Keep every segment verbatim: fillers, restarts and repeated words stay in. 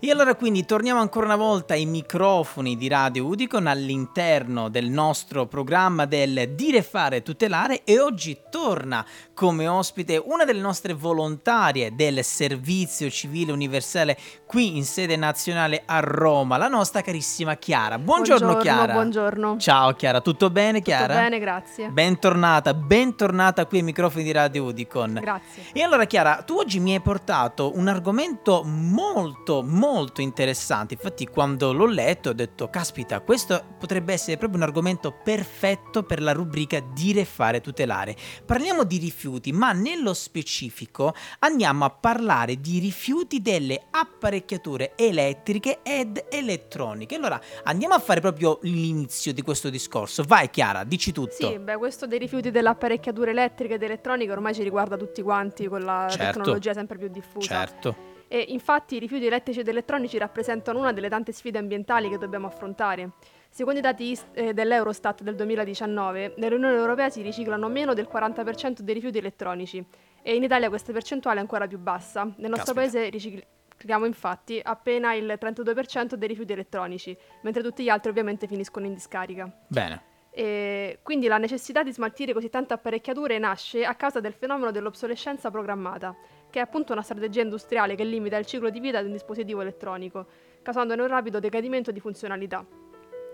E allora quindi torniamo ancora una volta ai microfoni di Radio Udicon all'interno del nostro programma del Dire Fare Tutelare, e oggi torna come ospite una delle nostre volontarie del Servizio Civile Universale qui in sede nazionale a Roma, la nostra carissima Chiara. Buongiorno, buongiorno Chiara. Buongiorno. Ciao Chiara, tutto bene Chiara? Tutto bene, grazie. Bentornata, bentornata qui ai microfoni di Radio Udicon. Grazie. E allora Chiara, tu oggi mi hai portato un argomento molto molto molto interessante. Infatti quando l'ho letto ho detto caspita, questo potrebbe essere proprio un argomento perfetto per la rubrica Dire Fare Tutelare. Parliamo di rifiuti, ma nello specifico andiamo a parlare di rifiuti delle apparecchiature elettriche ed elettroniche. Allora andiamo a fare proprio l'inizio di questo discorso. Vai Chiara, dici tutto. Sì, beh, questo dei rifiuti delle apparecchiature elettriche ed elettroniche ormai ci riguarda tutti quanti con la certo. tecnologia sempre più diffusa. Certo. E infatti i rifiuti elettrici ed elettronici rappresentano una delle tante sfide ambientali che dobbiamo affrontare. Secondo i dati eh, dell'Eurostat del duemiladiciannove, nell'Unione Europea si riciclano meno del quaranta per cento dei rifiuti elettronici e in Italia questa percentuale è ancora più bassa. Nel nostro Caspita. paese ricicliamo infatti appena il trentadue per cento dei rifiuti elettronici, mentre tutti gli altri ovviamente finiscono in discarica. Bene. E quindi la necessità di smaltire così tante apparecchiature nasce a causa del fenomeno dell'obsolescenza programmata, che è appunto una strategia industriale che limita il ciclo di vita di un dispositivo elettronico, causandone un rapido decadimento di funzionalità.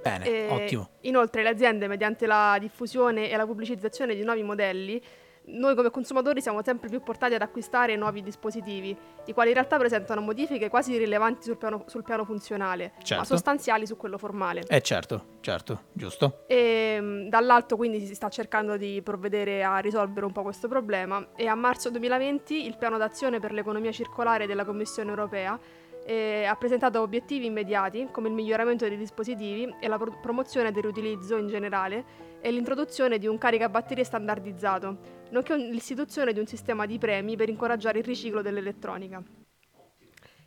Bene, e ottimo. Inoltre le aziende, mediante la diffusione e la pubblicizzazione di nuovi modelli, noi come consumatori siamo sempre più portati ad acquistare nuovi dispositivi, i quali in realtà presentano modifiche quasi irrilevanti sul piano, sul piano funzionale, certo. ma sostanziali su quello formale. Eh certo, certo, giusto. E dall'alto quindi si sta cercando di provvedere a risolvere un po' questo problema, e a marzo duemilaventi il piano d'azione per l'economia circolare della Commissione Europea eh, ha presentato obiettivi immediati come il miglioramento dei dispositivi e la pro- promozione del riutilizzo in generale e l'introduzione di un caricabatterie standardizzato, nonché l'istituzione di un sistema di premi per incoraggiare il riciclo dell'elettronica.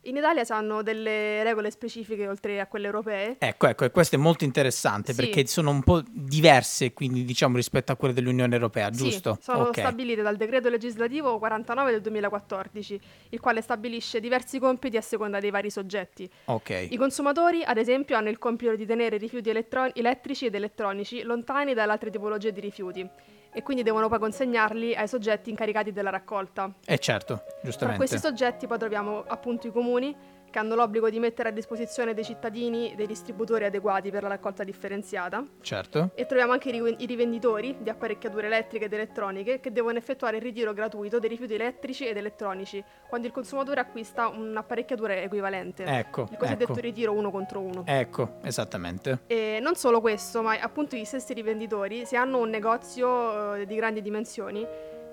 In Italia si hanno delle regole specifiche oltre a quelle europee. Ecco, ecco, e questo è molto interessante sì. perché sono un po' diverse, quindi diciamo rispetto a quelle dell'Unione Europea, giusto? Sì, sono okay. stabilite dal decreto legislativo quarantanove del duemilaquattordici, il quale stabilisce diversi compiti a seconda dei vari soggetti. Okay. I consumatori, ad esempio, hanno il compito di tenere rifiuti elettron- elettrici ed elettronici lontani dalle altre tipologie di rifiuti, e quindi devono poi consegnarli ai soggetti incaricati della raccolta. Eh certo, giustamente. Tra questi soggetti poi troviamo appunto i comuni, che hanno l'obbligo di mettere a disposizione dei cittadini dei distributori adeguati per la raccolta differenziata. Certo. E troviamo anche i rivenditori di apparecchiature elettriche ed elettroniche, che devono effettuare il ritiro gratuito dei rifiuti elettrici ed elettronici quando il consumatore acquista un'apparecchiatura equivalente. Ecco, il cosiddetto ecco. ritiro uno contro uno. Ecco, esattamente. E non solo questo, ma appunto gli stessi rivenditori, se hanno un negozio eh, di grandi dimensioni,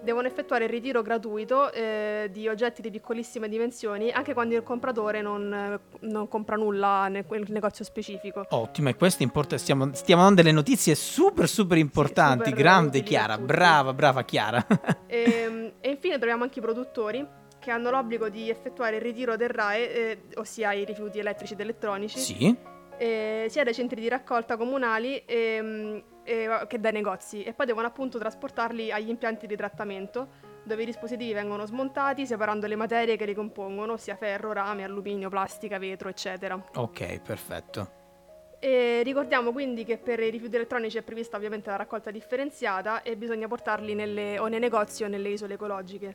devono effettuare il ritiro gratuito eh, di oggetti di piccolissime dimensioni anche quando il compratore non, non compra nulla nel, nel negozio specifico. Ottimo, e questo è importante. Stiamo, stiamo dando delle notizie super super importanti, sì, super grande Chiara, brava brava Chiara. E, e infine troviamo anche i produttori, che hanno l'obbligo di effettuare il ritiro del R A E, eh, ossia i rifiuti elettrici ed elettronici, sì. eh, sia dai centri di raccolta comunali e... che dai negozi, e poi devono appunto trasportarli agli impianti di trattamento, dove i dispositivi vengono smontati separando le materie che li compongono, sia ferro, rame, alluminio, plastica, vetro, eccetera. Ok, perfetto. E ricordiamo quindi che per i rifiuti elettronici è prevista ovviamente la raccolta differenziata e bisogna portarli nelle, o nei negozi o nelle isole ecologiche.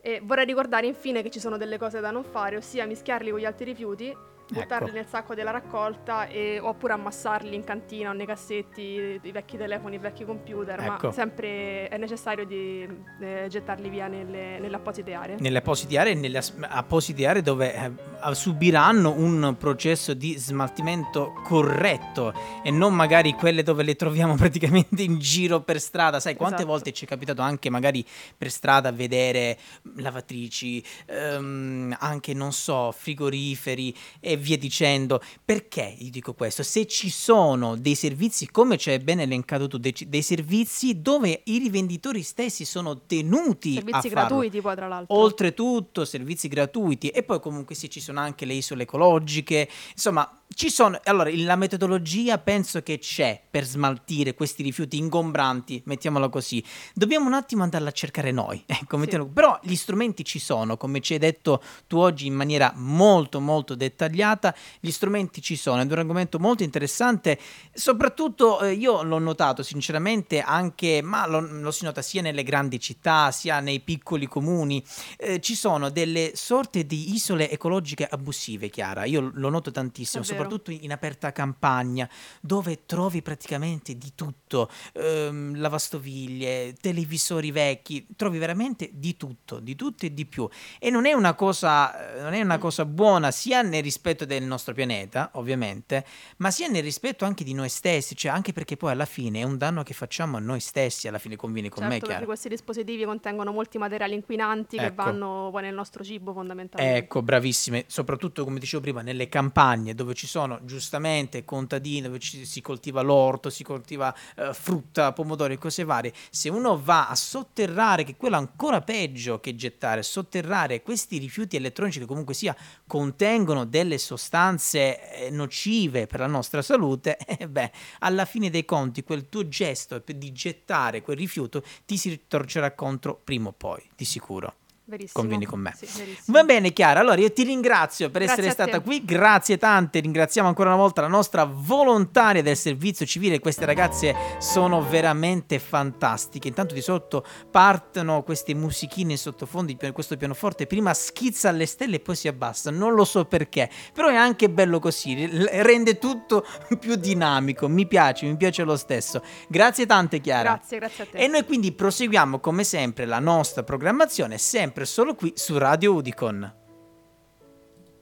E vorrei ricordare infine che ci sono delle cose da non fare, ossia mischiarli con gli altri rifiuti, buttarli ecco. nel sacco della raccolta e, oppure ammassarli in cantina o nei cassetti, i vecchi telefoni, i vecchi computer, ecco. ma sempre è necessario di eh, gettarli via nelle, nelle apposite aree. Nelle apposite aree, nelle apposite aree dove eh, subiranno un processo di smaltimento corretto e non magari quelle dove le troviamo praticamente in giro per strada. Sai quante esatto. volte ci è capitato anche magari per strada vedere lavatrici, ehm, anche non so, frigoriferi e e via dicendo. Perché io dico questo? Se ci sono dei servizi, come c'è ben elencato tu, dei, dei servizi dove i rivenditori stessi sono tenuti servizi a servizi gratuiti poi tra l'altro, oltretutto servizi gratuiti, e poi comunque sì, ci sono anche le isole ecologiche, insomma Ci sono, allora, la metodologia penso che c'è per smaltire questi rifiuti ingombranti, mettiamola così. Dobbiamo un attimo andarla a cercare noi, ecco, sì. Però gli strumenti ci sono, come ci hai detto tu oggi in maniera molto molto dettagliata, gli strumenti ci sono, è un argomento molto interessante, soprattutto eh, io l'ho notato sinceramente anche, ma lo, lo si nota sia nelle grandi città sia nei piccoli comuni, eh, ci sono delle sorte di isole ecologiche abusive, Chiara, io lo noto tantissimo, soprattutto soprattutto in aperta campagna, dove trovi praticamente di tutto, ehm, lavastoviglie, televisori vecchi, trovi veramente di tutto, di tutto e di più. E non è una cosa, non è una cosa buona sia nel rispetto del nostro pianeta, ovviamente, ma sia nel rispetto anche di noi stessi, cioè anche perché poi alla fine è un danno che facciamo a noi stessi, alla fine convieni con certo, me, Chiara? Perché questi dispositivi contengono molti materiali inquinanti, ecco, che vanno poi nel nostro cibo fondamentalmente. Ecco, bravissime, soprattutto come dicevo prima, nelle campagne dove ci sono giustamente contadini, dove ci, si coltiva l'orto, si coltiva eh, frutta, pomodori e cose varie. Se uno va a sotterrare, che quello è ancora peggio che gettare, sotterrare questi rifiuti elettronici che comunque sia contengono delle sostanze eh, nocive per la nostra salute, eh, beh, alla fine dei conti quel tuo gesto di gettare quel rifiuto ti si ritorcerà contro prima o poi, di sicuro. Verissimo. Convieni con me, sì, va bene Chiara, allora io ti ringrazio per grazie essere stata qui, grazie tante, ringraziamo ancora una volta la nostra volontaria del servizio civile, queste ragazze sono veramente fantastiche, intanto di sotto partono queste musichine in sottofondo, questo pianoforte prima schizza alle stelle e poi si abbassa, non lo so perché, però è anche bello così, rende tutto più dinamico, mi piace, mi piace lo stesso, grazie tante Chiara. Grazie, grazie a te. E noi quindi proseguiamo come sempre la nostra programmazione, sempre solo qui su Radio Udicon.